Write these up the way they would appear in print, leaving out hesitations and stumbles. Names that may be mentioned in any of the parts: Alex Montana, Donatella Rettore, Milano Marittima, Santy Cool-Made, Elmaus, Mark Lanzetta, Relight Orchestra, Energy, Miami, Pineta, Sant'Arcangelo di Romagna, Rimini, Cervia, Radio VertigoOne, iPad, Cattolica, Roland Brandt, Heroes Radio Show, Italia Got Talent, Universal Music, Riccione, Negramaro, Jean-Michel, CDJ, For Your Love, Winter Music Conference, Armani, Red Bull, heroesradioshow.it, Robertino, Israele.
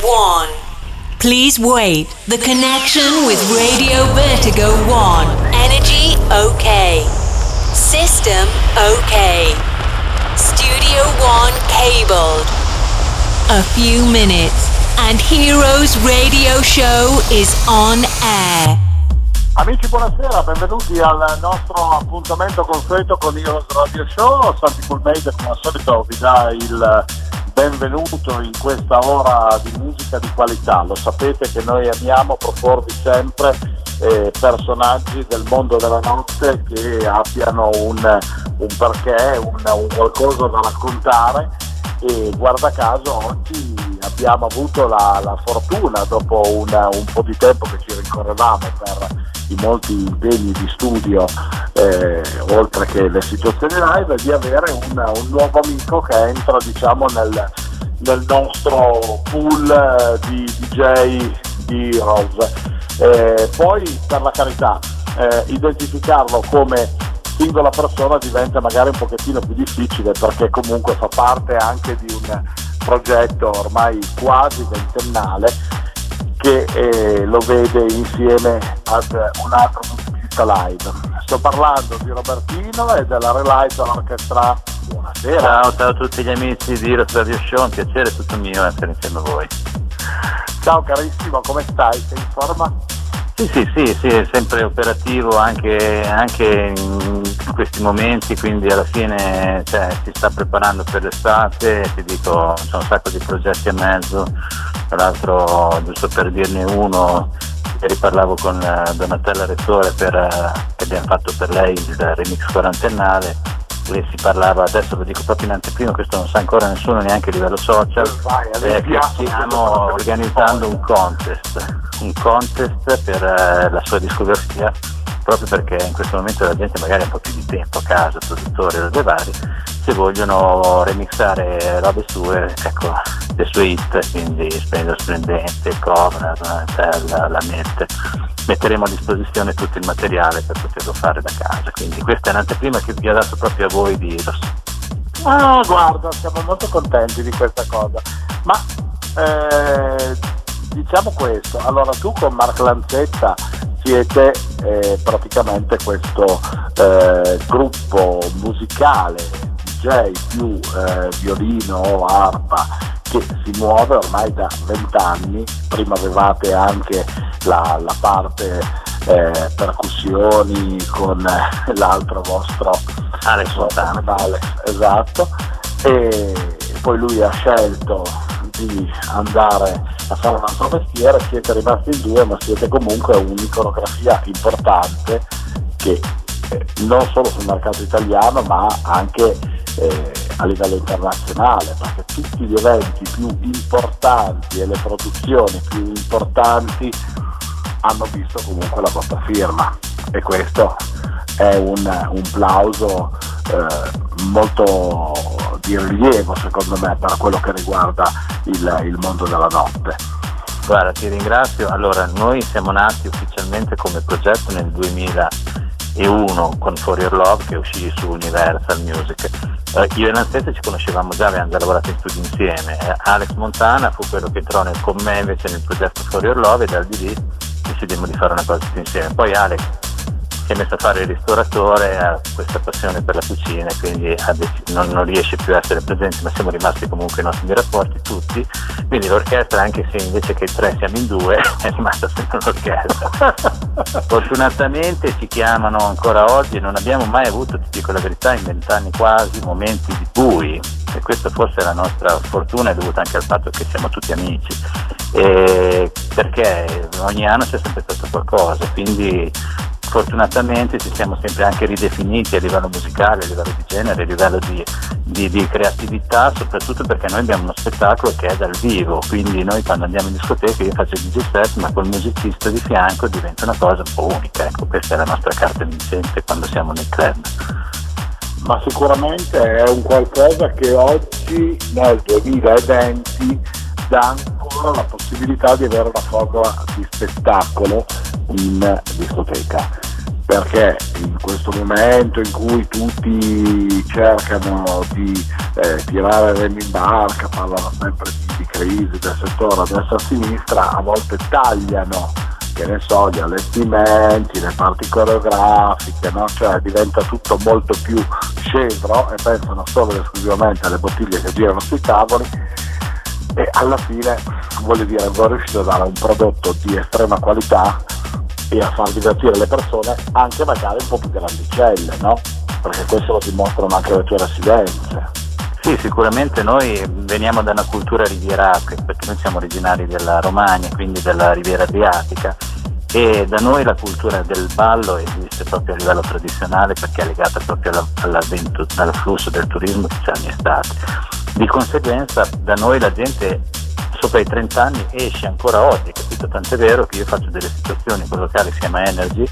VertigoOne. Please wait. The connection with Radio VertigoOne. Energy okay. System okay. Studio One cabled. A few minutes and Heroes Radio Show is on air. Amici, buonasera, benvenuti al nostro appuntamento consueto con Heroes Radio Show. Santy Cool-Made, come al solito, vi dà il benvenuto in questa ora di musica di qualità. Lo sapete che noi amiamo proporvi sempre personaggi del mondo della notte che abbiano un perché, un qualcosa da raccontare, e guarda caso oggi abbiamo avuto la fortuna, dopo un po' di tempo che ci ricorrevamo per i molti impegni di studio, oltre che le situazioni live, di avere un nuovo amico che entra, diciamo, nel nostro pool di DJ di Heroes. Poi, per la carità, identificarlo come singola persona diventa magari un pochettino più difficile, perché comunque fa parte anche di un progetto ormai quasi ventennale che lo vede insieme ad un altro musicista live. Sto parlando di Robertino e della Relight Orchestra. Buonasera. Ciao a tutti gli amici di Heroes Radio Show, un piacere è tutto mio essere insieme a voi. Ciao carissimo, come stai? Sei in forma? Sì, sempre operativo anche in questi momenti, quindi alla fine si sta preparando per l'estate. Ti dico, c'è un sacco di progetti a mezzo. Tra l'altro, giusto per dirne uno, ieri parlavo con Donatella Rettore che abbiamo fatto per lei il remix quarantennale, e si parlava, adesso lo dico proprio in anteprima, questo non sa ancora nessuno neanche a livello social, che stiamo organizzando un contest per la sua discografia, proprio perché in questo momento la gente magari ha un po' più di tempo a casa, produttori e vari, se vogliono remixare robe sue, ecco, le sue hit, quindi Splendido Splendente, Cobra, la metteremo a disposizione tutto il materiale per poterlo fare da casa, quindi questa è un'anteprima che vi ha dato proprio a voi di Heroes. Ah, guarda, siamo molto contenti di questa cosa, ma diciamo questo, allora tu con Mark Lanzetta siete praticamente questo gruppo musicale, DJ più violino o arpa, che si muove ormai da 20 anni. Prima avevate anche la parte percussioni con l'altro vostro Alex Montana. Esatto, e poi lui ha scelto di andare a fare un altro mestiere. Siete rimasti in due, ma siete comunque un'iconografia importante che non solo sul mercato italiano ma anche a livello internazionale, perché tutti gli eventi più importanti e le produzioni più importanti hanno visto comunque la vostra firma, e questo è un plauso molto di rilievo secondo me per quello che riguarda il mondo della notte. Guarda, ti ringrazio. Allora, noi siamo nati ufficialmente come progetto nel 2001 con For Your Love, che uscì su Universal Music. Io e Lanzetta ci conoscevamo già, avevamo già lavorato in studio insieme. Alex Montana fu quello che entrò con me invece nel progetto For Your Love, e dal di lì decidemmo di fare una cosa tutti insieme. Poi Alex si è messo a fare il ristoratore, ha questa passione per la cucina, quindi non riesce più a essere presente, ma siamo rimasti comunque in ottimi rapporti tutti, quindi l'orchestra, anche se invece che in tre siamo in due, è rimasta sempre un'orchestra. Fortunatamente ci chiamano ancora oggi, non abbiamo mai avuto, ti dico la verità, in 20 anni quasi, momenti di bui, e questa forse è la nostra fortuna, è dovuta anche al fatto che siamo tutti amici, perché ogni anno c'è sempre stato qualcosa, quindi fortunatamente ci siamo sempre anche ridefiniti a livello musicale, a livello di genere, a livello di creatività, soprattutto perché noi abbiamo uno spettacolo che è dal vivo, quindi noi quando andiamo in discoteca io faccio il DJ set, ma col musicista di fianco diventa una cosa un po' unica, ecco, questa è la nostra carta vincente quando siamo nel club. Ma sicuramente è un qualcosa che oggi nel 2020 dà ancora la possibilità di avere una forma di spettacolo in discoteca, perché in questo momento in cui tutti cercano di tirare in barca, parlano sempre di crisi del settore a destra a sinistra, a volte tagliano, che ne so, gli allestimenti, le parti coreografiche, no? Cioè diventa tutto molto più scevro e pensano solo ed esclusivamente alle bottiglie che girano sui tavoli, e alla fine, voglio dire, non riuscito a dare un prodotto di estrema qualità e a far divertire le persone anche magari un po' più grandicelle, no? Perché questo lo dimostrano anche le tue residenze. Sì, sicuramente noi veniamo da una cultura rivierasca, perché noi siamo originari della Romagna, quindi della Riviera Adriatica, e da noi la cultura del ballo esiste proprio a livello tradizionale, perché è legata proprio all'afflusso del turismo che c'è in estate. Di conseguenza da noi la gente sopra i 30 anni esce ancora oggi, capito? Tant'è vero che io faccio delle situazioni con locale che si chiama Energy,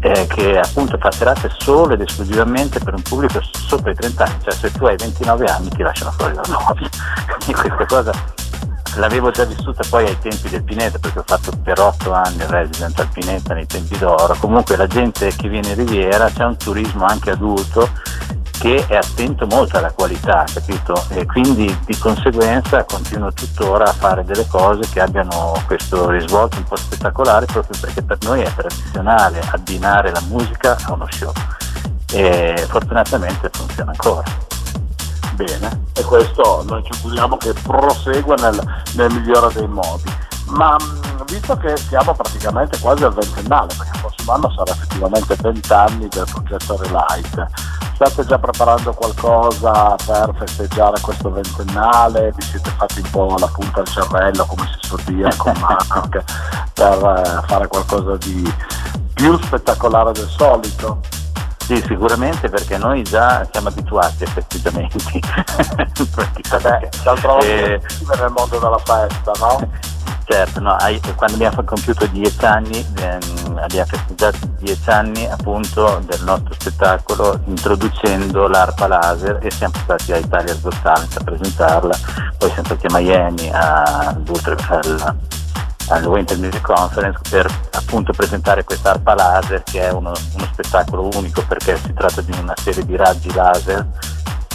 che appunto fa serate solo ed esclusivamente per un pubblico sopra i 30 anni, cioè se tu hai 29 anni ti lasciano fuori dalla noia. Questa cosa l'avevo già vissuta poi ai tempi del Pineta, perché ho fatto per 8 anni il resident al Pineta nei tempi d'oro. Comunque la gente che viene in Riviera, c'è un turismo anche adulto che è attento molto alla qualità, capito? E quindi di conseguenza continuo tuttora a fare delle cose che abbiano questo risvolto un po' spettacolare, proprio perché per noi è tradizionale abbinare la musica a uno show, e fortunatamente funziona ancora bene, e questo noi ci auguriamo che prosegua nel migliore dei modi. Ma visto che siamo praticamente quasi al ventennale, perché il prossimo anno sarà effettivamente 20 anni del progetto Relight, state già preparando qualcosa per festeggiare questo ventennale? Vi siete fatti un po' la punta al cervello, come si suol dire, con Mark, per fare qualcosa di più spettacolare del solito? Sì, sicuramente, perché noi già siamo abituati a festeggiamenti. D'altro nel mondo della festa, no? Certo, no, quando abbiamo compiuto 10 anni, abbiamo festeggiato 10 anni appunto del nostro spettacolo, introducendo l'arpa laser, e siamo stati a Italia Got Talent a presentarla, poi siamo stati a Miami al Winter Music Conference per appunto presentare questa arpa laser, che è uno spettacolo unico, perché si tratta di una serie di raggi laser,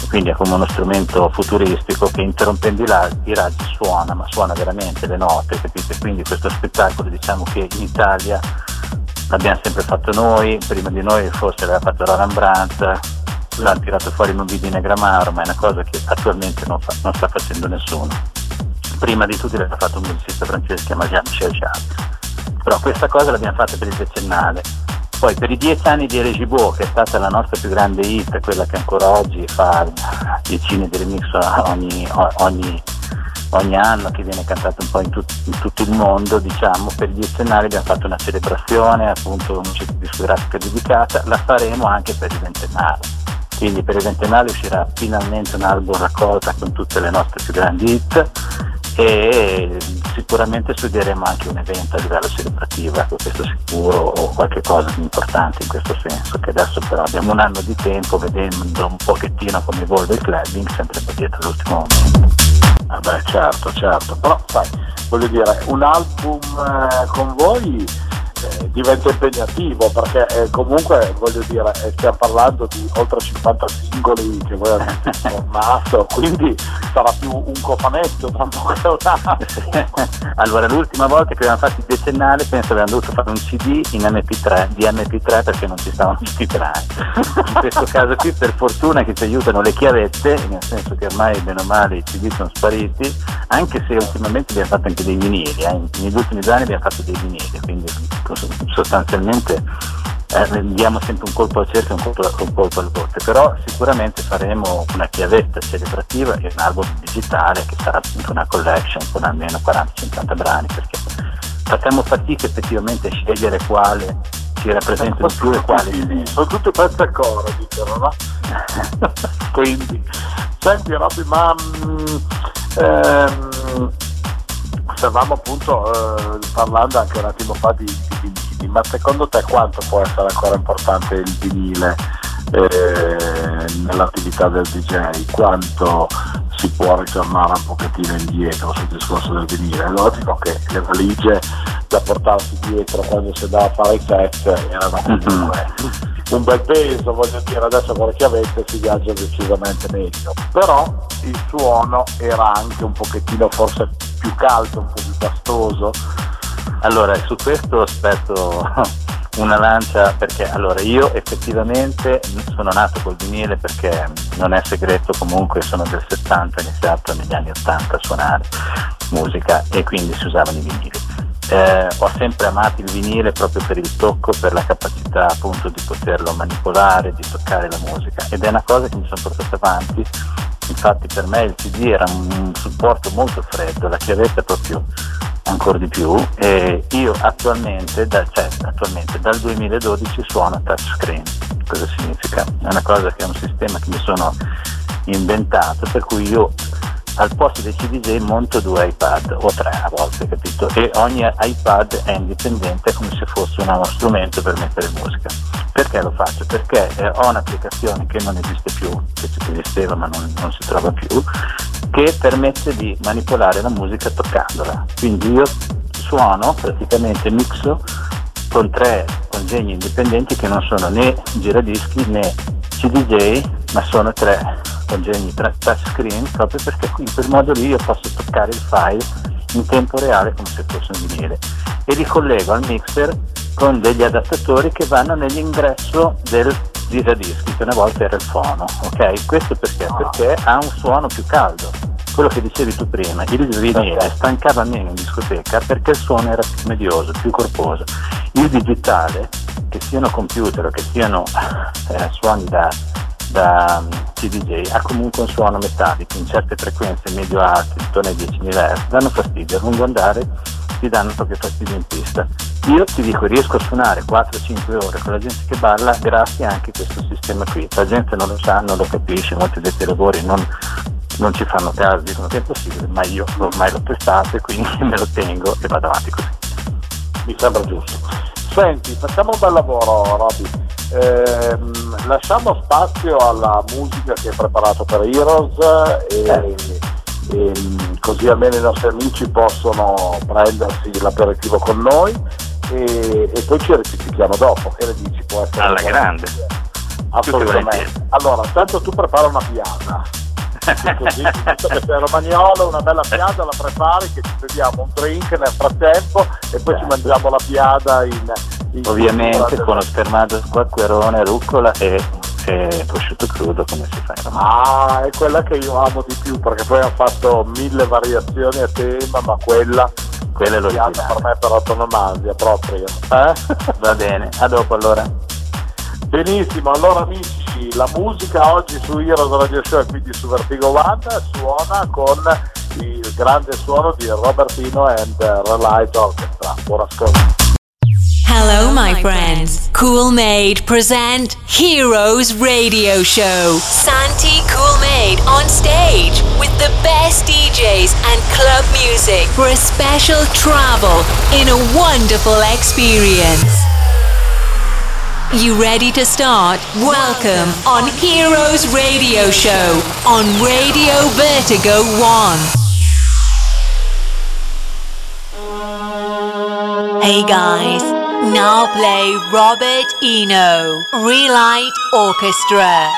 quindi è come uno strumento futuristico che, interrompendo i raggi, suona, ma suona veramente le note, capite? Quindi questo spettacolo, diciamo che in Italia l'abbiamo sempre fatto noi, prima di noi forse l'aveva fatto Roland Brandt, l'hanno tirato fuori in un video di Negramaro, ma è una cosa che attualmente non sta facendo nessuno. Prima di tutti l'ha fatto un musicista francese che si chiama Jean-Michel, però questa cosa l'abbiamo fatta per il decennale. Poi per i 10 anni di Regibot, che è stata la nostra più grande hit, quella che ancora oggi fa decine di remix ogni anno, che viene cantata un po' in tutto il mondo, diciamo, per il decennale abbiamo fatto una celebrazione, appunto una discografica dedicata, la faremo anche per il ventennale. Quindi per il ventennale uscirà finalmente un album raccolta con tutte le nostre più grandi hit, e sicuramente studieremo anche un evento a livello celebrativo, questo sicuro, o qualche cosa di importante in questo senso, che adesso però abbiamo un anno di tempo, vedendo un pochettino come evolve il clubbing, sempre dietro l'ultimo momento. Vabbè, certo, però sai, voglio dire, un album con voi diventa impegnativo, perché comunque, voglio dire, stiamo parlando di oltre 50 singoli che voi avete formato, quindi sarà più un cofanetto tanto che un altro. Allora, l'ultima volta che abbiamo fatto il decennale, penso che abbiamo dovuto fare un CD in MP3, di MP3, perché non ci stavano tutti i brani. In questo caso qui, per fortuna che ci aiutano le chiavette, nel senso che ormai bene o male i CD sono spariti, anche se ultimamente abbiamo fatto anche dei vinili, negli ultimi anni abbiamo fatto dei vinili, quindi sostanzialmente diamo sempre un colpo al cerchio e un colpo al botte, però sicuramente faremo una chiavetta celebrativa e un album digitale che sarà appunto una collection con almeno 40-50 brani, perché facciamo fatica effettivamente a scegliere quale ci rappresenta di più e quale di sono tutte pezzi a coro, dicono, no? Quindi senti Robby, ma stavamo appunto parlando anche un attimo fa di vinili, ma secondo te quanto può essere ancora importante il vinile nell'attività del DJ? Quanto si può ritornare un pochettino indietro sul discorso del vinile? È logico che le valigie da portarsi dietro quando si andava a fare i set, erano comunque un bel peso, voglio dire. Adesso con le chiavette si viaggia decisamente meglio, però il suono era anche un pochettino forse più caldo, un po' più pastoso. Allora, su questo aspetto una lancia, perché allora io effettivamente sono nato col vinile, perché non è segreto, comunque sono del 70, ho iniziato negli anni 80 a suonare musica e quindi si usavano i vinili. Ho sempre amato il vinile proprio per il tocco, per la capacità appunto di poterlo manipolare, di toccare la musica, ed è una cosa che mi sono portato avanti. Infatti per me il CD era un supporto molto freddo, la chiavetta proprio ancora di più, e io attualmente dal 2012 suono touchscreen. Cosa significa? È una cosa che è un sistema che mi sono inventato, per cui io al posto dei CDJ monto 2 iPad o 3 a volte, capito? E ogni iPad è indipendente, come se fosse uno strumento per mettere musica. Perché lo faccio? Perché ho un'applicazione che non esiste più, che esisteva ma non si trova più, che permette di manipolare la musica toccandola. Quindi io suono, praticamente mixo con 3 congegni indipendenti che non sono né giradischi né CDJ, ma sono 3 congegni touchscreen, proprio perché in quel modo lì io posso toccare il file in tempo reale come se fosse un vinile, e li collego al mixer con degli adattatori che vanno nell'ingresso del giradischi, che una volta era il fono, ok? Questo perché? Perché ha un suono più caldo. Quello che dicevi tu prima, il vinile stancava meno in discoteca perché il suono era più medioso, più corposo. Il digitale, che siano computer o che siano suoni da CDJ, ha comunque un suono metallico, in certe frequenze medio alte, intorno ai 10.000 Hz, danno fastidio, a lungo andare ti danno proprio fastidio in pista. Io ti dico, riesco a suonare 4-5 ore con la gente che balla grazie anche a questo sistema qui. La gente non lo sa, non lo capisce, molti dei lavori non ci fanno caso, dicono che è possibile, ma io ormai l'ho testato e quindi me lo tengo e vado avanti così. Mi sembra giusto. Senti, facciamo un bel lavoro, Roby. Lasciamo spazio alla musica che hai preparato per Heroes e così almeno i nostri amici possono prendersi l'aperitivo con noi e poi ci ripetiamo dopo. Che ne dici? Può essere alla grande. Assolutamente. Allora, tanto tu prepara una piana. Così, visto che sei romagnolo, una bella piada la prepari, che ci beviamo un drink nel frattempo e poi ci mangiamo la piada ovviamente con lo schermaggio, squacquerone, rucola e prosciutto crudo, come si fa in Romagna. Ah, è quella che io amo di più, perché poi ho fatto 1000 variazioni a tema, ma quella è l'originale per me, per autonomasia proprio. Va bene, a dopo allora. Benissimo, allora amici, la musica oggi su Heroes Radio Show e quindi su Vertigo One suona con il grande suono di Robertino and Relight Orchestra. Buon ascolto. Hello my friends, Cool-Made present Heroes Radio Show. Santy Cool-Made on stage with the best DJs and club music for a special travel in a wonderful experience. You ready to start? Welcome on Heroes Radio Show on Radio Vertigo One. Hey guys, now play Robertino, Relight Orchestra.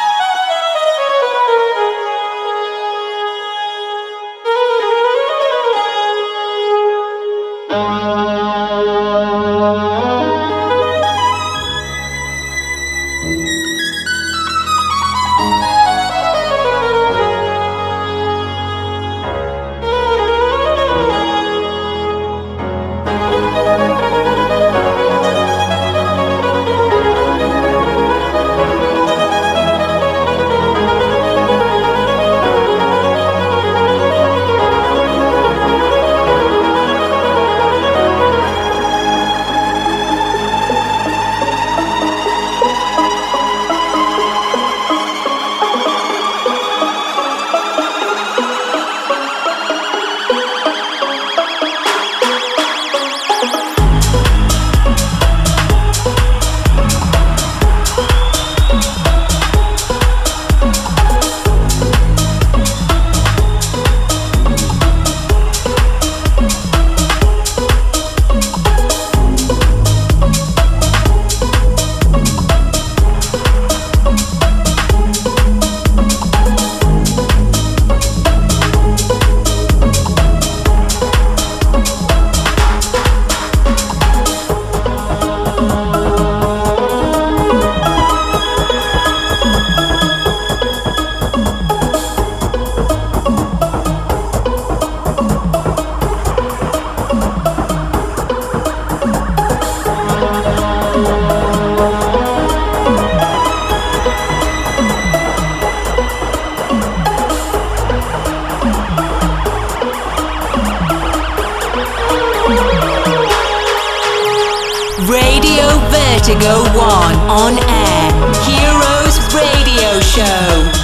Radio Vertigo One on air. Heroes Radio Show.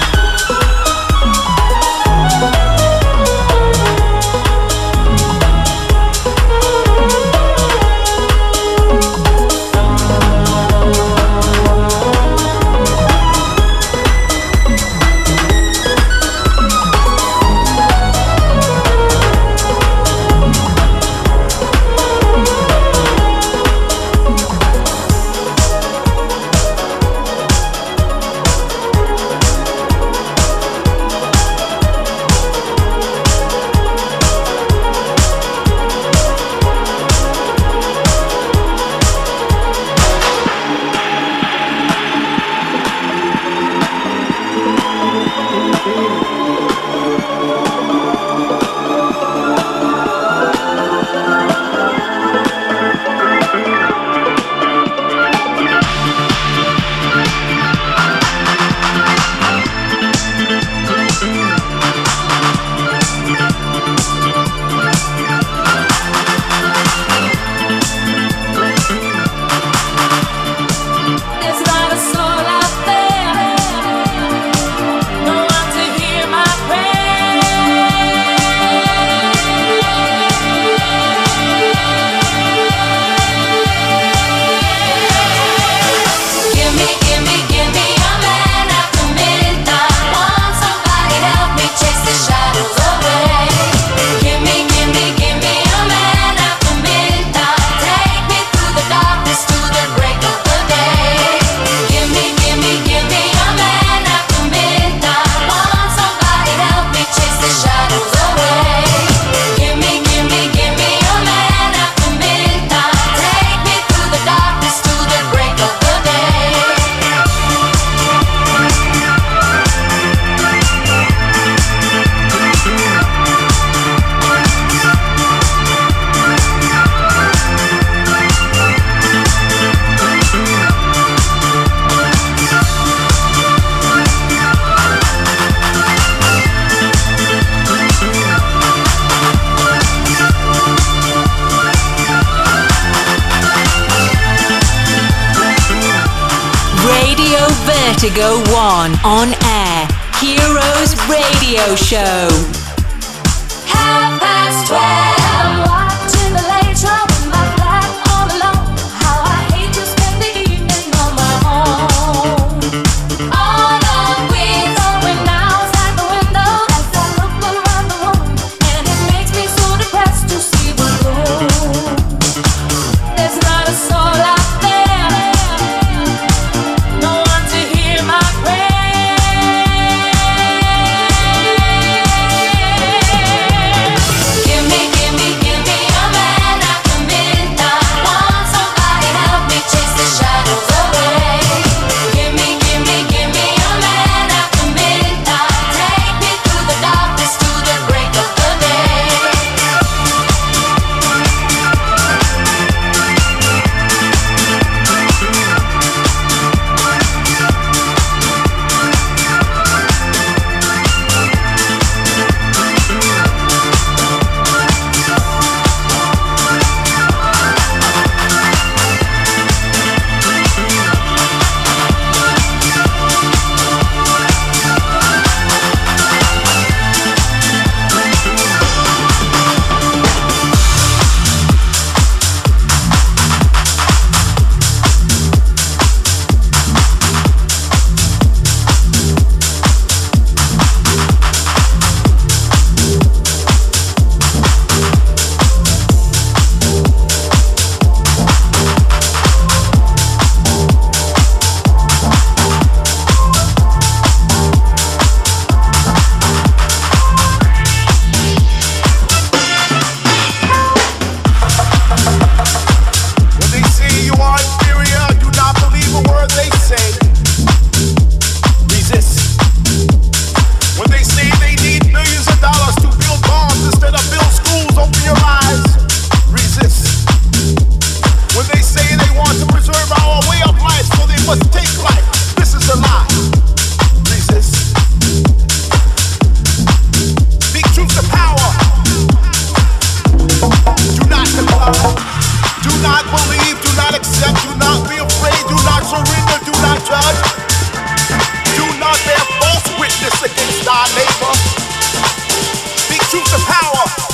Vertigo One on air. Heroes Radio Show. 12:30. surrender, do not judge. Do not bear false witness against thy neighbor. Speak truth to power.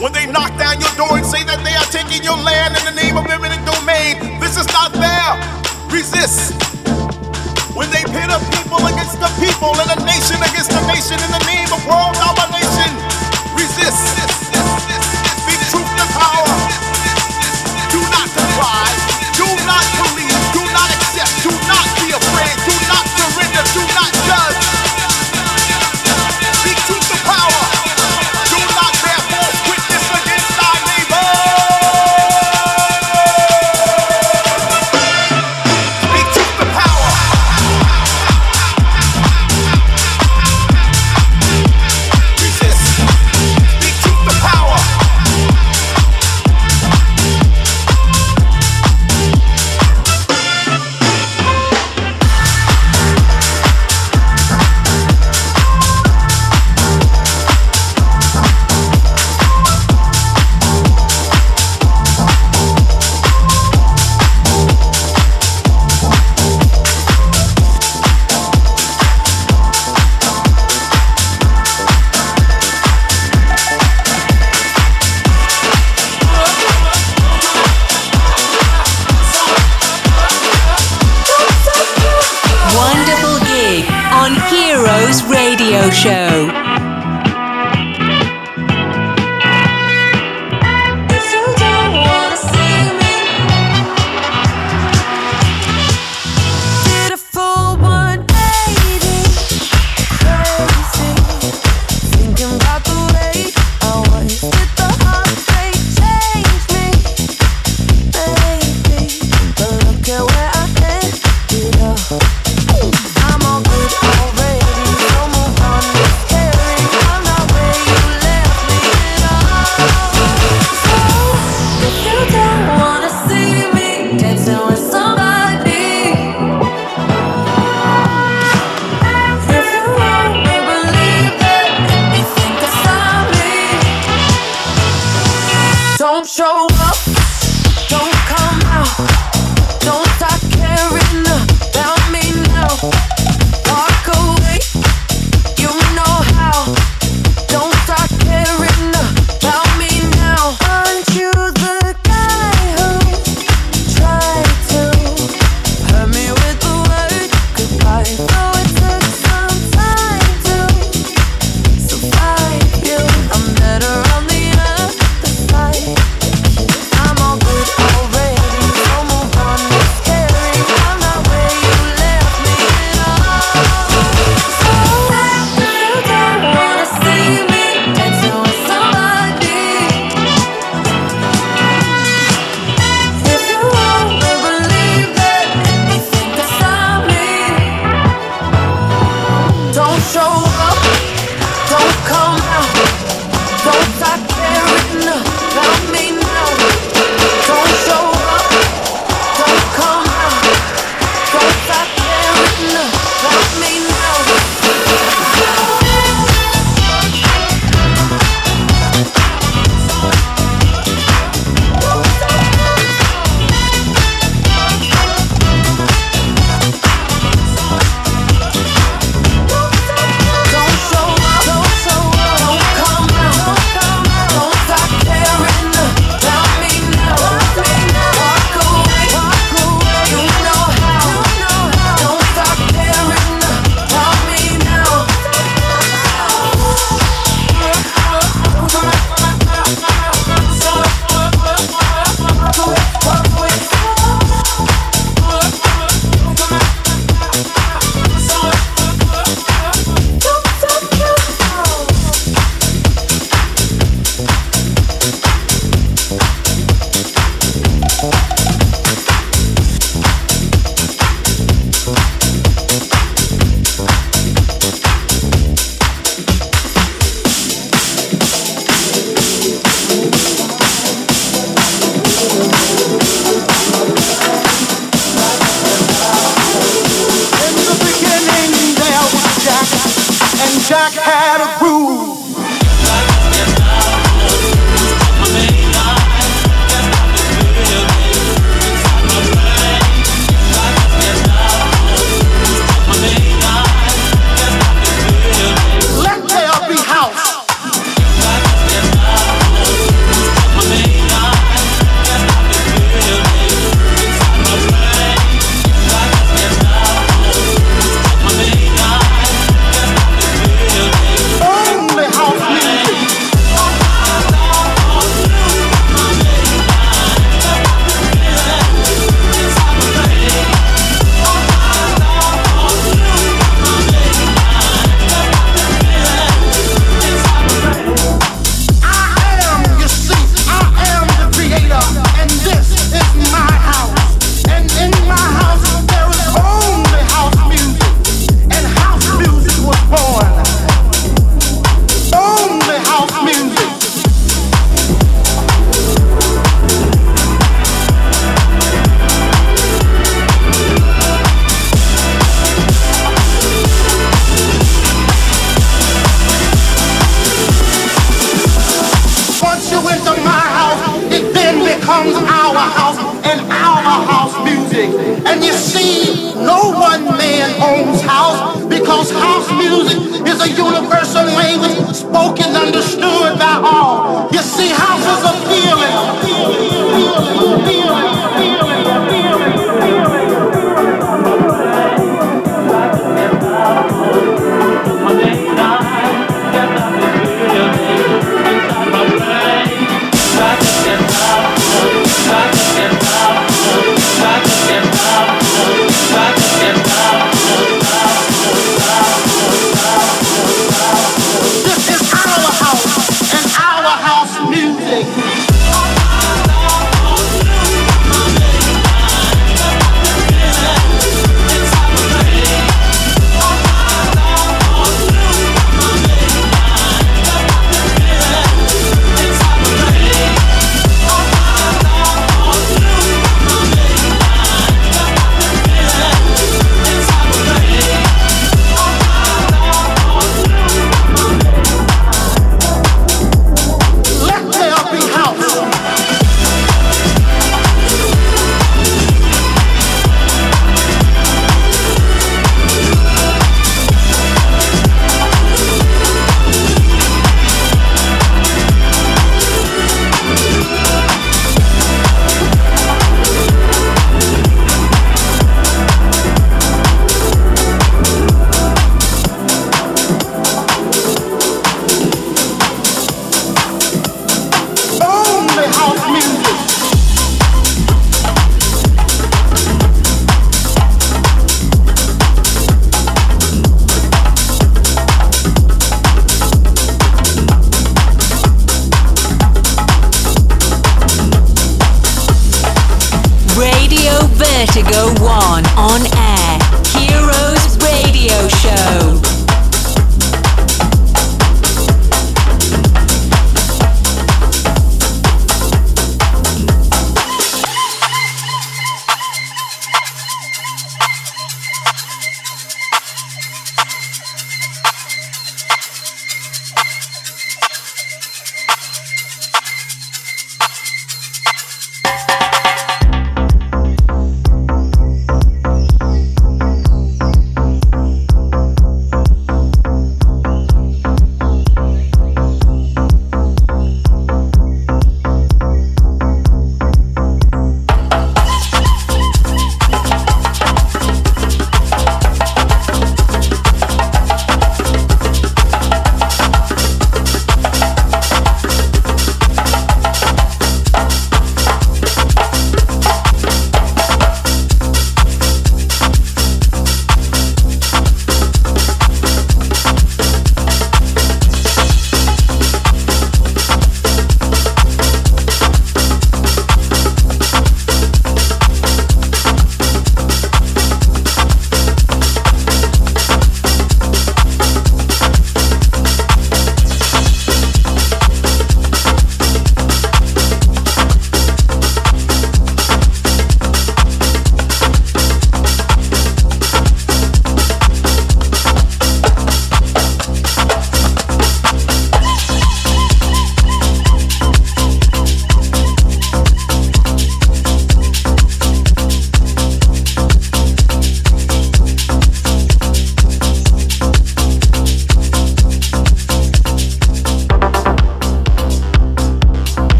When they knock down your door and say that they are taking your land in the name of eminent domain, this is not fair. Resist. When they pit a people against the people and a nation against a nation in the name of world domination, resist. Speak truth to power. Do not comply. Do not believe. Do not accept. Do not be afraid. Do not surrender. Do not judge. Speak truth to power. Jack had a groove.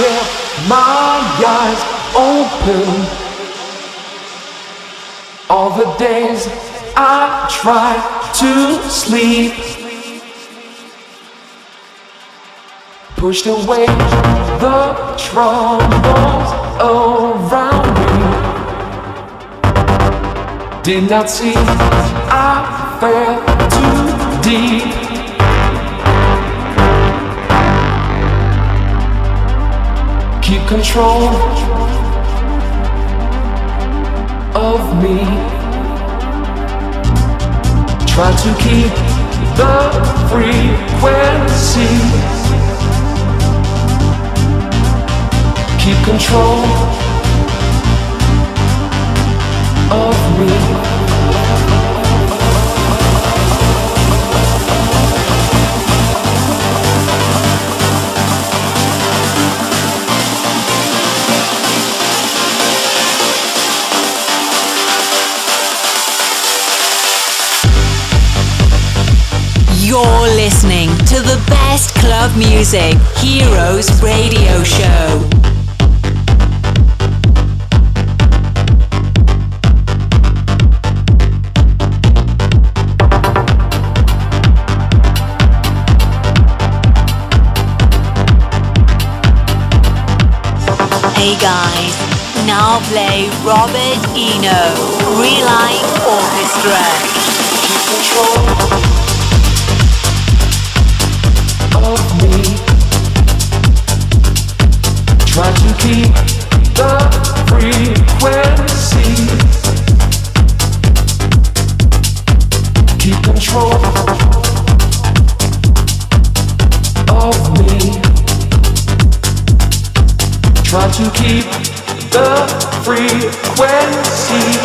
Kept my eyes open. All the days I tried to sleep, pushed away the troubles around me. Did not see I fell too deep. Keep control of me. Try to keep the frequency. Keep control of me. You're listening to the best club music, Heroes Radio Show. Hey guys, now play Robertino, Relight Orchestra. Keep control of me. Try to keep the frequency. Keep control of me. Try to keep the frequency.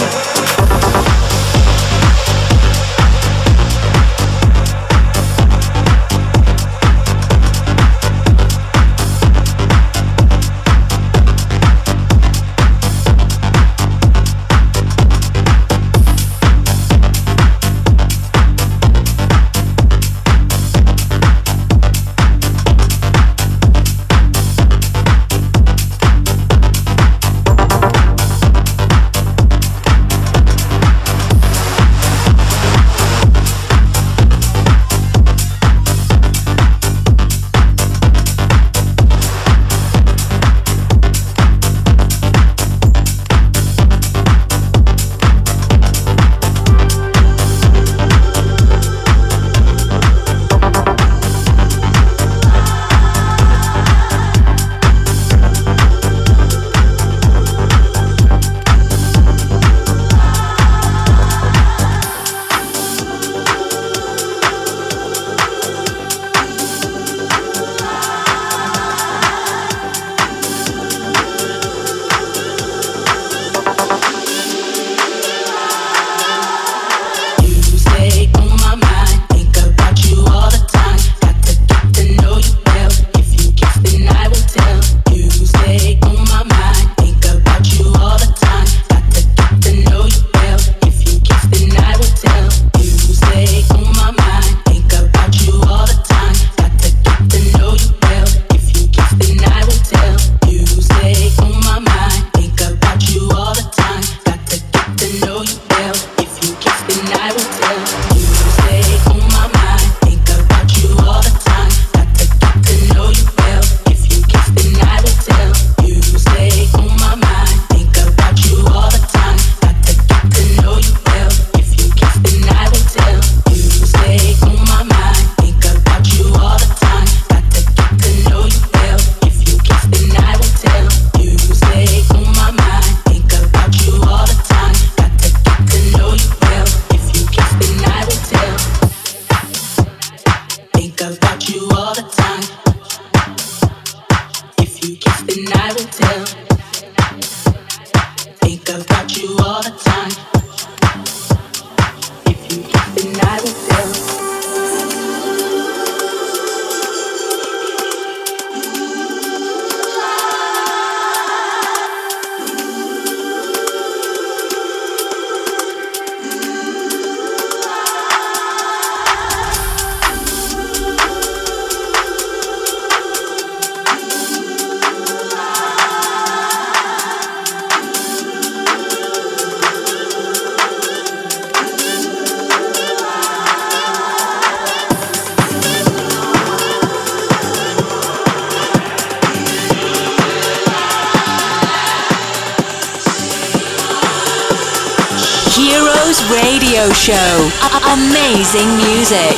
Radio Show. Amazing music.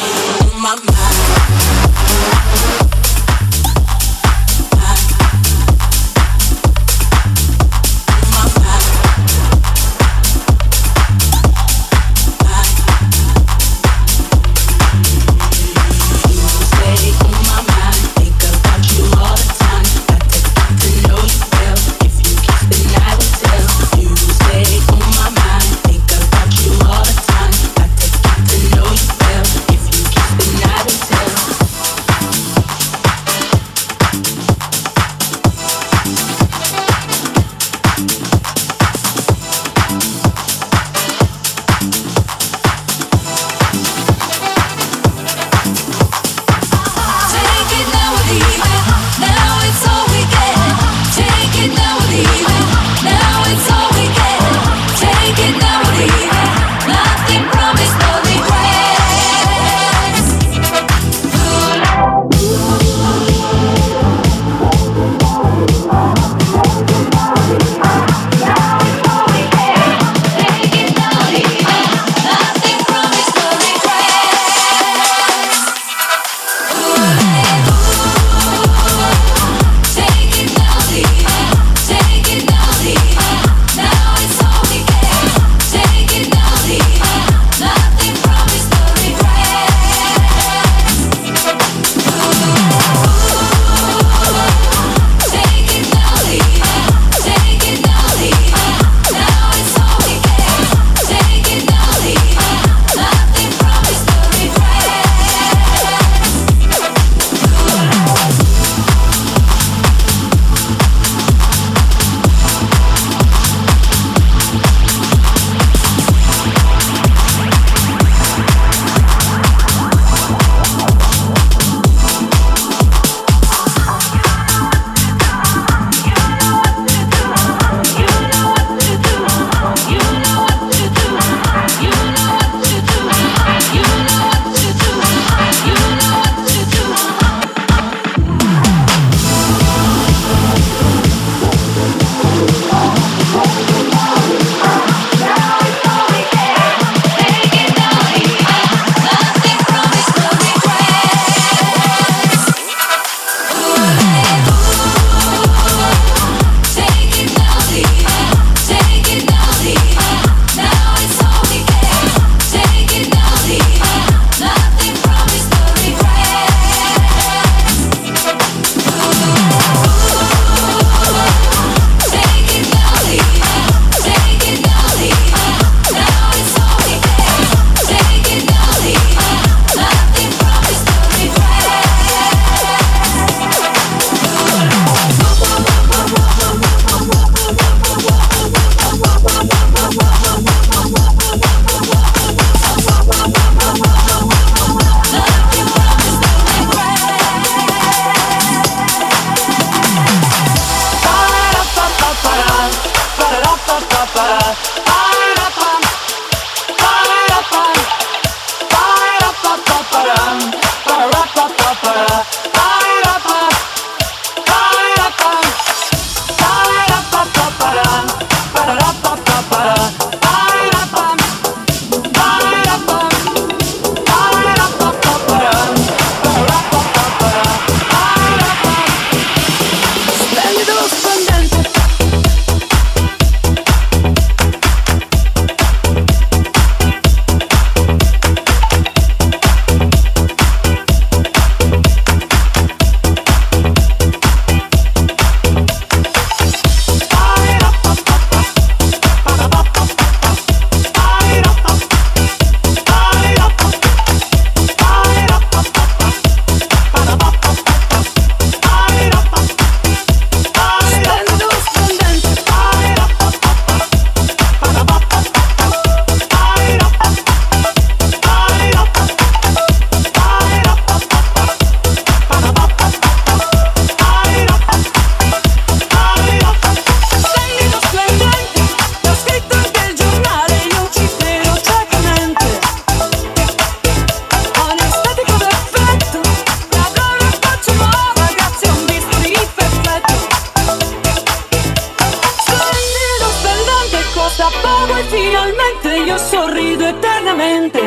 finalmente io sorrido eternamente.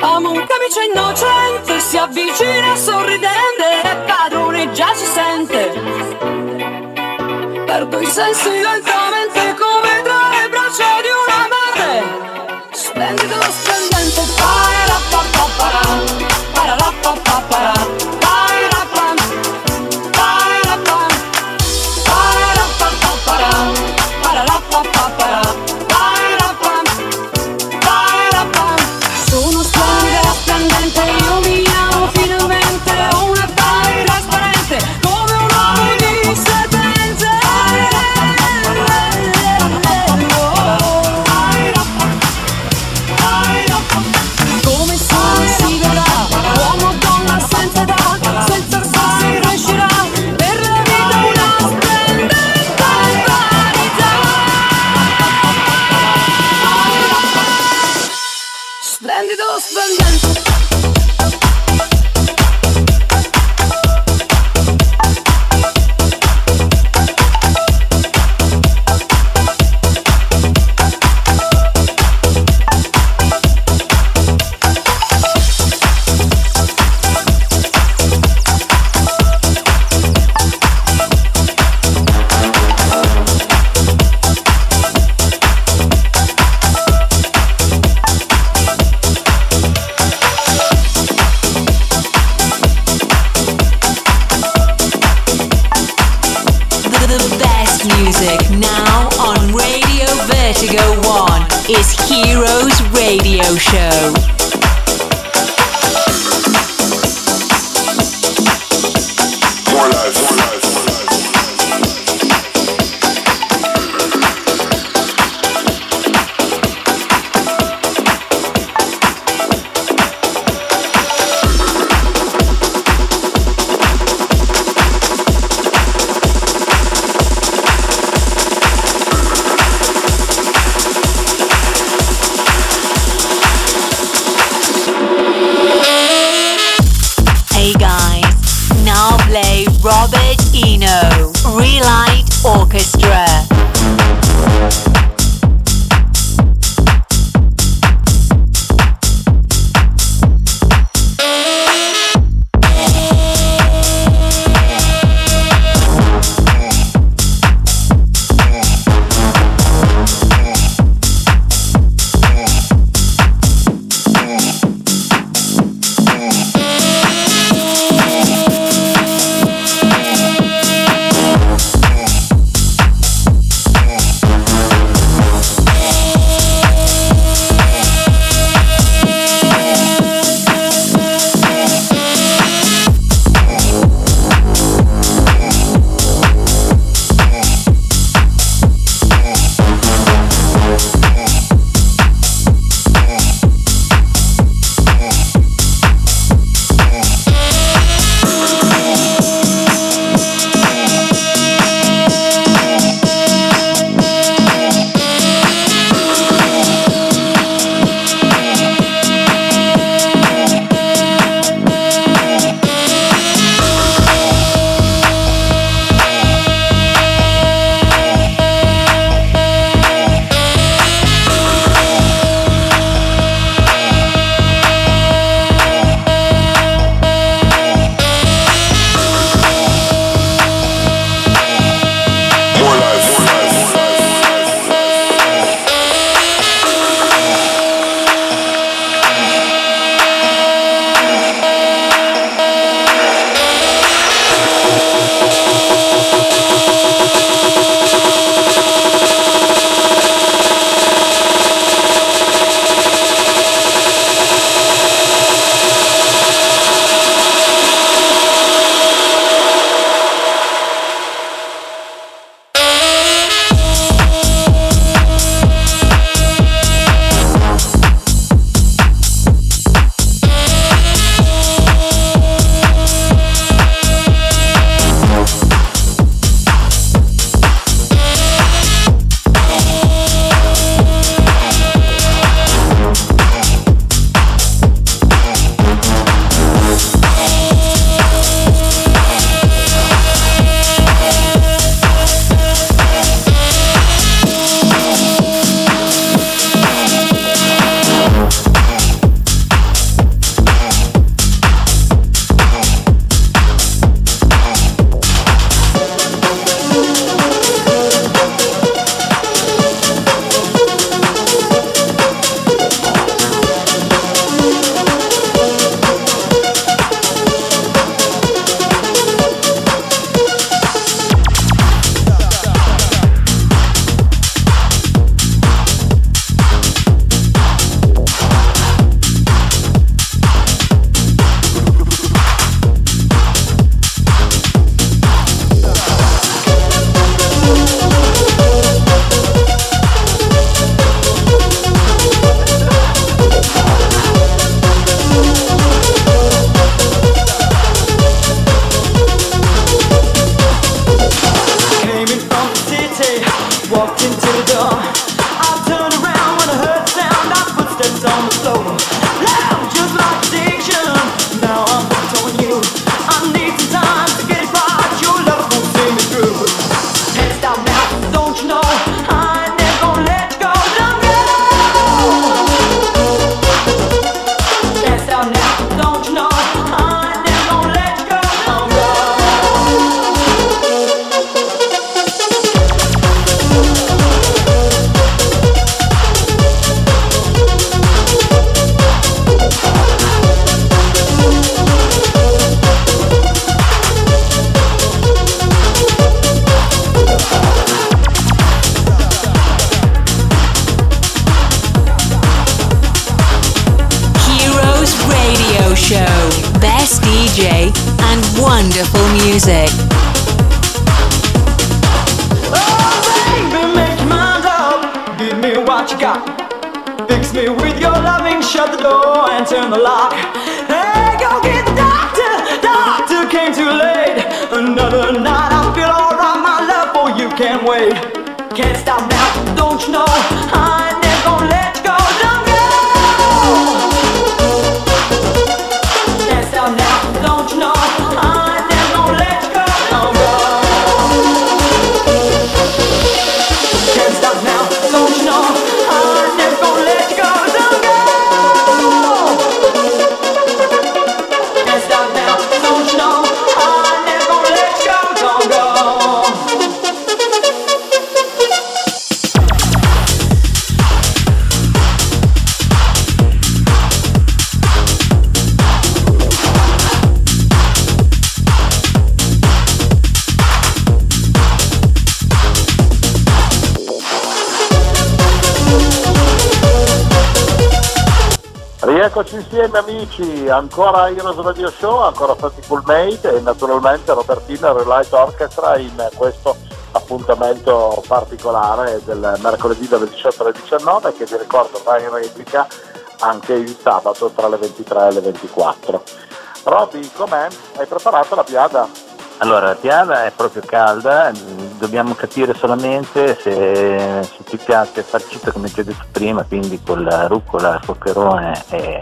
Amo un camice innocente, si avvicina sorridente e padrone già si sente. Perdo i sensi lentamente come tra le braccia di una madre. Splendido, splendente, pararapapapara, pararapapapara. Eccoci insieme amici, ancora Heroes Radio Show, ancora Santy Cool-Made e naturalmente Robertino e Relight Orchestra in questo appuntamento particolare del mercoledì dalle 18 alle 19 che vi ricordo va in replica anche il sabato tra le 23 e le 24. Roby, com'è? Hai preparato la piada? Allora, la piada è proprio calda, dobbiamo capire solamente se ti piace farcita come ti ho detto prima, quindi con la rucola, il peperone e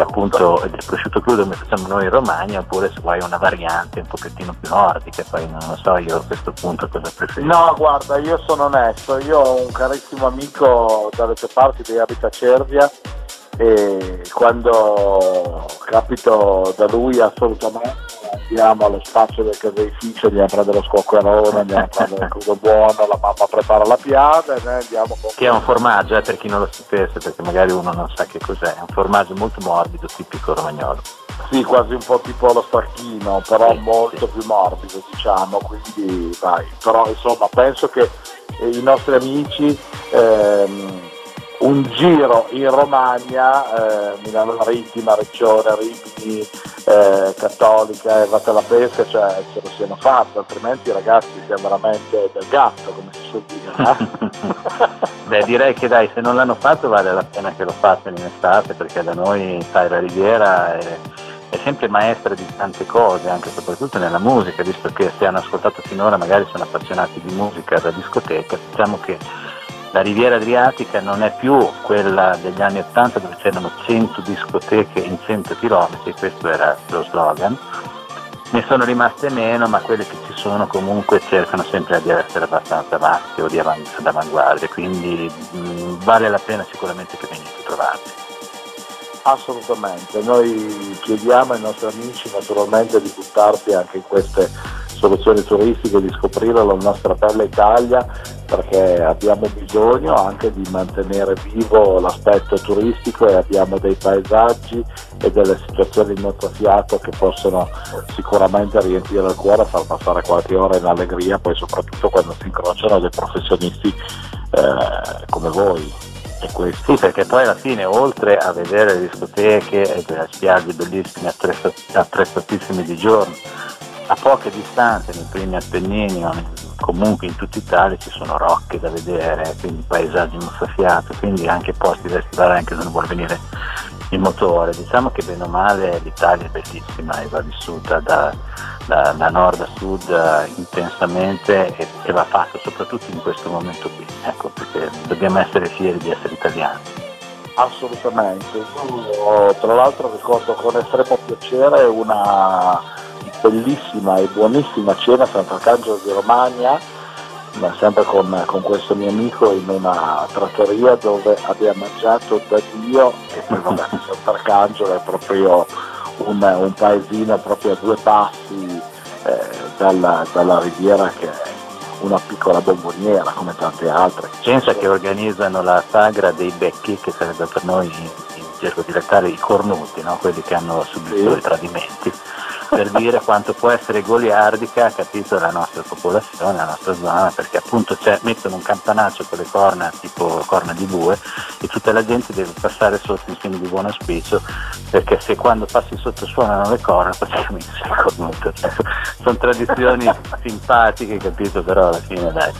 appunto il prosciutto crudo come facciamo noi in Romagna, oppure se vuoi una variante un pochettino più nordica, poi non so io a questo punto cosa preferisco. No, guarda, io sono onesto, io ho un carissimo amico dalle tue parti che abita a Cervia e quando capito da lui assolutamente andiamo allo spazio del caseificio, andiamo a prendere lo squacquerone, andiamo a prendere il crudo buono, la mamma prepara la piada e noi andiamo con... Che è un formaggio, per chi non lo sapesse, perché magari uno non sa che cos'è, è un formaggio molto morbido, tipico romagnolo. Sì, quasi un po' tipo lo stacchino, però sì, molto sì, più morbido diciamo, quindi vai, però insomma penso che i nostri amici un giro in Romagna, Milano Marittima, Riccione, Rimini, Cattolica e vate alla pesca, cioè ce lo siano fatto, altrimenti ragazzi siamo veramente del gatto, come si suol dire. Beh, direi che dai, se non l'hanno fatto vale la pena che lo facciano in estate, perché da noi sai la Riviera è sempre maestra di tante cose, anche e soprattutto nella musica, visto che se hanno ascoltato finora magari sono appassionati di musica da discoteca, diciamo che la Riviera Adriatica non è più quella degli anni 80 dove c'erano 100 discoteche in 100 chilometri, questo era lo slogan, ne sono rimaste meno, ma quelle che ci sono comunque cercano sempre di essere abbastanza avanti o di avanguardia, quindi vale la pena sicuramente che venite a trovarvi. Assolutamente, noi chiediamo ai nostri amici naturalmente di buttarsi anche in queste soluzioni turistiche, di scoprire la nostra bella Italia, perché abbiamo bisogno anche di mantenere vivo l'aspetto turistico e abbiamo dei paesaggi e delle situazioni di mozzafiato che possono sicuramente riempire il cuore e far passare qualche ora in allegria, poi soprattutto quando si incrociano dei professionisti come voi. Sì, perché poi alla fine oltre a vedere le discoteche e delle spiagge bellissime attrezzatissime di giorno, a poche distanze nei primi Appennini o comunque in tutta Italia ci sono rocche da vedere, quindi paesaggi mozzafiato, quindi anche posti da esplorare anche se non vuol venire il motore. Diciamo che bene o male l'Italia è bellissima e va vissuta da da nord a sud intensamente e va fatto soprattutto in questo momento qui, ecco, perché dobbiamo essere fieri di essere italiani. Assolutamente. Io, tra l'altro, ricordo con estremo piacere una bellissima e buonissima cena a Sant'Arcangelo di Romagna, sempre con questo mio amico, in una trattoria dove abbiamo mangiato da Dio, e poi vabbè, Sant'Arcangelo è proprio un paesino proprio a due passi dalla riviera, che è una piccola bomboniera come tante altre. Pensa che organizzano la sagra dei becchi, che sarebbe per noi in gergo dialettale i cornuti, no? Quelli che hanno subito sì. I tradimenti, per dire quanto può essere goliardica, capito, la nostra popolazione, la nostra zona, perché appunto mettono un campanaccio con le corna, tipo corna di bue, e tutta la gente deve passare sotto in segno di buon auspicio, perché se quando passi sotto suonano le corna praticamente si è cornuto. Sono tradizioni simpatiche, capito, però alla fine dai,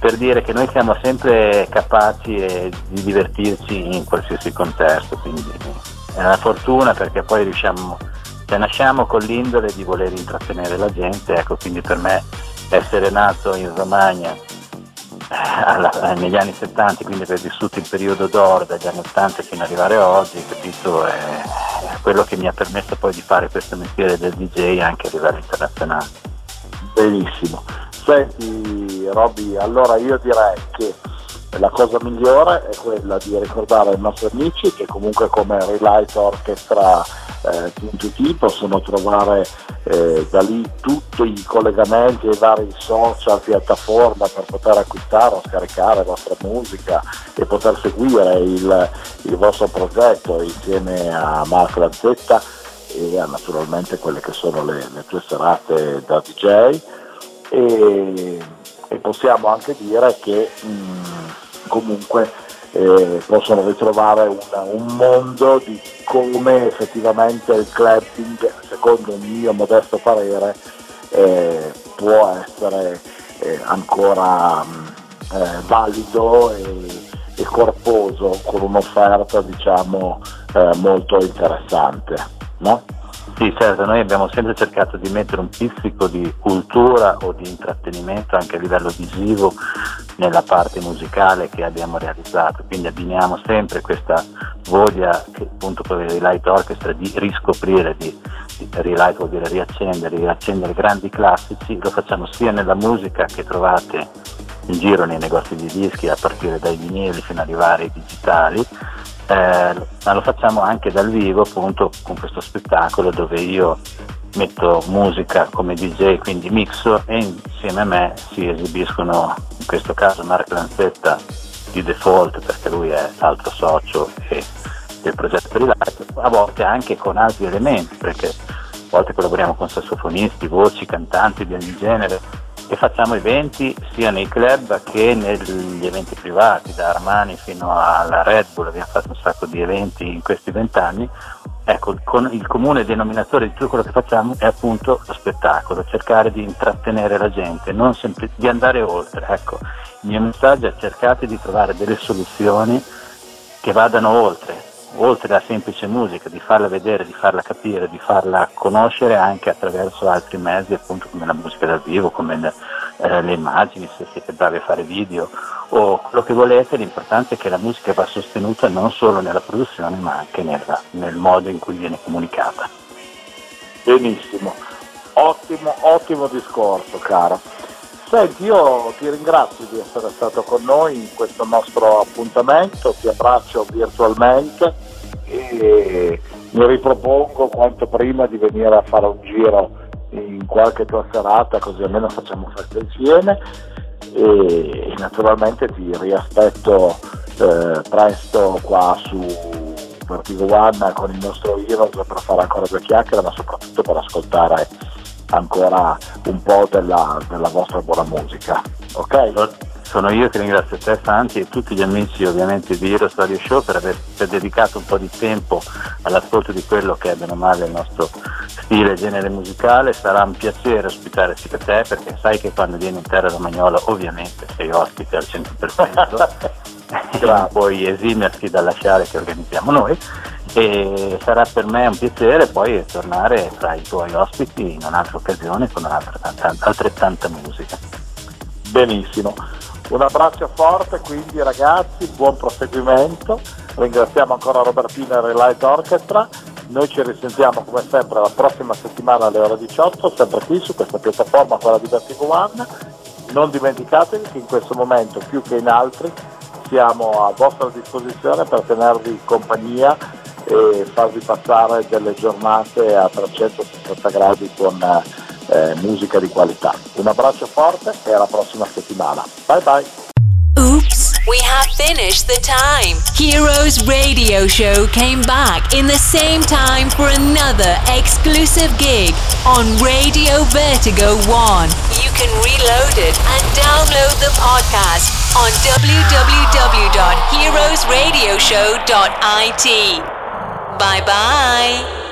per dire che noi siamo sempre capaci di divertirci in qualsiasi contesto, quindi è una fortuna, perché poi riusciamo, cioè nasciamo con l'indole di voler intrattenere la gente, ecco, quindi per me essere nato in Romagna negli anni 70, quindi aver vissuto il periodo d'oro dagli anni 80 fino ad arrivare oggi, capito, è quello che mi ha permesso poi di fare questo mestiere del DJ anche a livello internazionale. Benissimo. Senti Roby, allora io direi che la cosa migliore è quella di ricordare ai nostri amici che comunque come Relight Orchestra di tutti possono trovare da lì tutti i collegamenti ai vari social, piattaforma, per poter acquistare o scaricare la vostra musica e poter seguire il vostro progetto insieme a Mark Lanzetta e a, naturalmente, quelle che sono le tue serate da DJ. E possiamo anche dire che comunque possono ritrovare un mondo di come effettivamente il clubbing, secondo il mio modesto parere, può essere ancora valido e corposo, con un'offerta diciamo molto interessante, no? Sì, certo, noi abbiamo sempre cercato di mettere un pizzico di cultura o di intrattenimento anche a livello visivo nella parte musicale che abbiamo realizzato, quindi abbiniamo sempre questa voglia che appunto per il Relight Orchestra di riscoprire, di Relight vuol dire riaccendere grandi classici, lo facciamo sia nella musica che trovate in giro nei negozi di dischi, a partire dai vinili fino ad arrivare ai digitali, ma lo facciamo anche dal vivo, appunto con questo spettacolo dove io metto musica come DJ, quindi mixo, e insieme a me si esibiscono, in questo caso Mark Lanzetta di default, perché lui è l'altro socio del progetto Relight, a volte anche con altri elementi, perché a volte collaboriamo con sassofonisti, voci, cantanti di ogni genere, e facciamo eventi sia nei club che negli eventi privati, da Armani fino alla Red Bull, abbiamo fatto un sacco di eventi in questi 20 anni, ecco, con il comune denominatore di tutto quello che facciamo è appunto lo spettacolo, cercare di intrattenere la gente, non di andare oltre, ecco, il mio messaggio è: cercate di trovare delle soluzioni che vadano oltre la semplice musica, di farla vedere, di farla capire, di farla conoscere anche attraverso altri mezzi, appunto come la musica dal vivo, come le immagini, se siete bravi a fare video o quello che volete. L'importante è che la musica va sostenuta non solo nella produzione, ma anche nel modo in cui viene comunicata. Benissimo, ottimo discorso, caro. Senti, io ti ringrazio di essere stato con noi in questo nostro appuntamento, ti abbraccio virtualmente e mi ripropongo quanto prima di venire a fare un giro in qualche tua serata, così almeno facciamo festa insieme, e naturalmente ti riaspetto presto qua su VertigoOne con il nostro Heroes per fare ancora due chiacchiere, ma soprattutto per ascoltare ancora un po' della vostra buona musica, ok? Sono io che ringrazio te, Santy, e tutti gli amici ovviamente di Heroes Radio Show per aver dedicato un po' di tempo all'ascolto di quello che è bene o male il nostro stile e genere musicale. Sarà un piacere ospitare da te, perché sai che quando vieni in terra romagnola ovviamente sei ospite al 100%. Poi esimersi da lasciare, che organizziamo noi, e sarà per me un piacere poi tornare tra i tuoi ospiti in un'altra occasione con un'altra altrettanta musica. Benissimo, un abbraccio forte quindi ragazzi, buon proseguimento, ringraziamo ancora Robertino e Relight Orchestra, noi ci risentiamo come sempre la prossima settimana alle ore 18, sempre qui su questa piattaforma, quella di VertigoOne. Non dimenticatevi che in questo momento più che in altri siamo a vostra disposizione per tenervi compagnia e farvi passare delle giornate a 360 gradi con musica di qualità. Un abbraccio forte e alla prossima settimana. Bye bye. Oops, we have finished the time. Heroes Radio Show came back in the same time for another exclusive gig on Radio Vertigo One. You can reload it and download the podcast on www.heroesradioshow.it. Bye bye.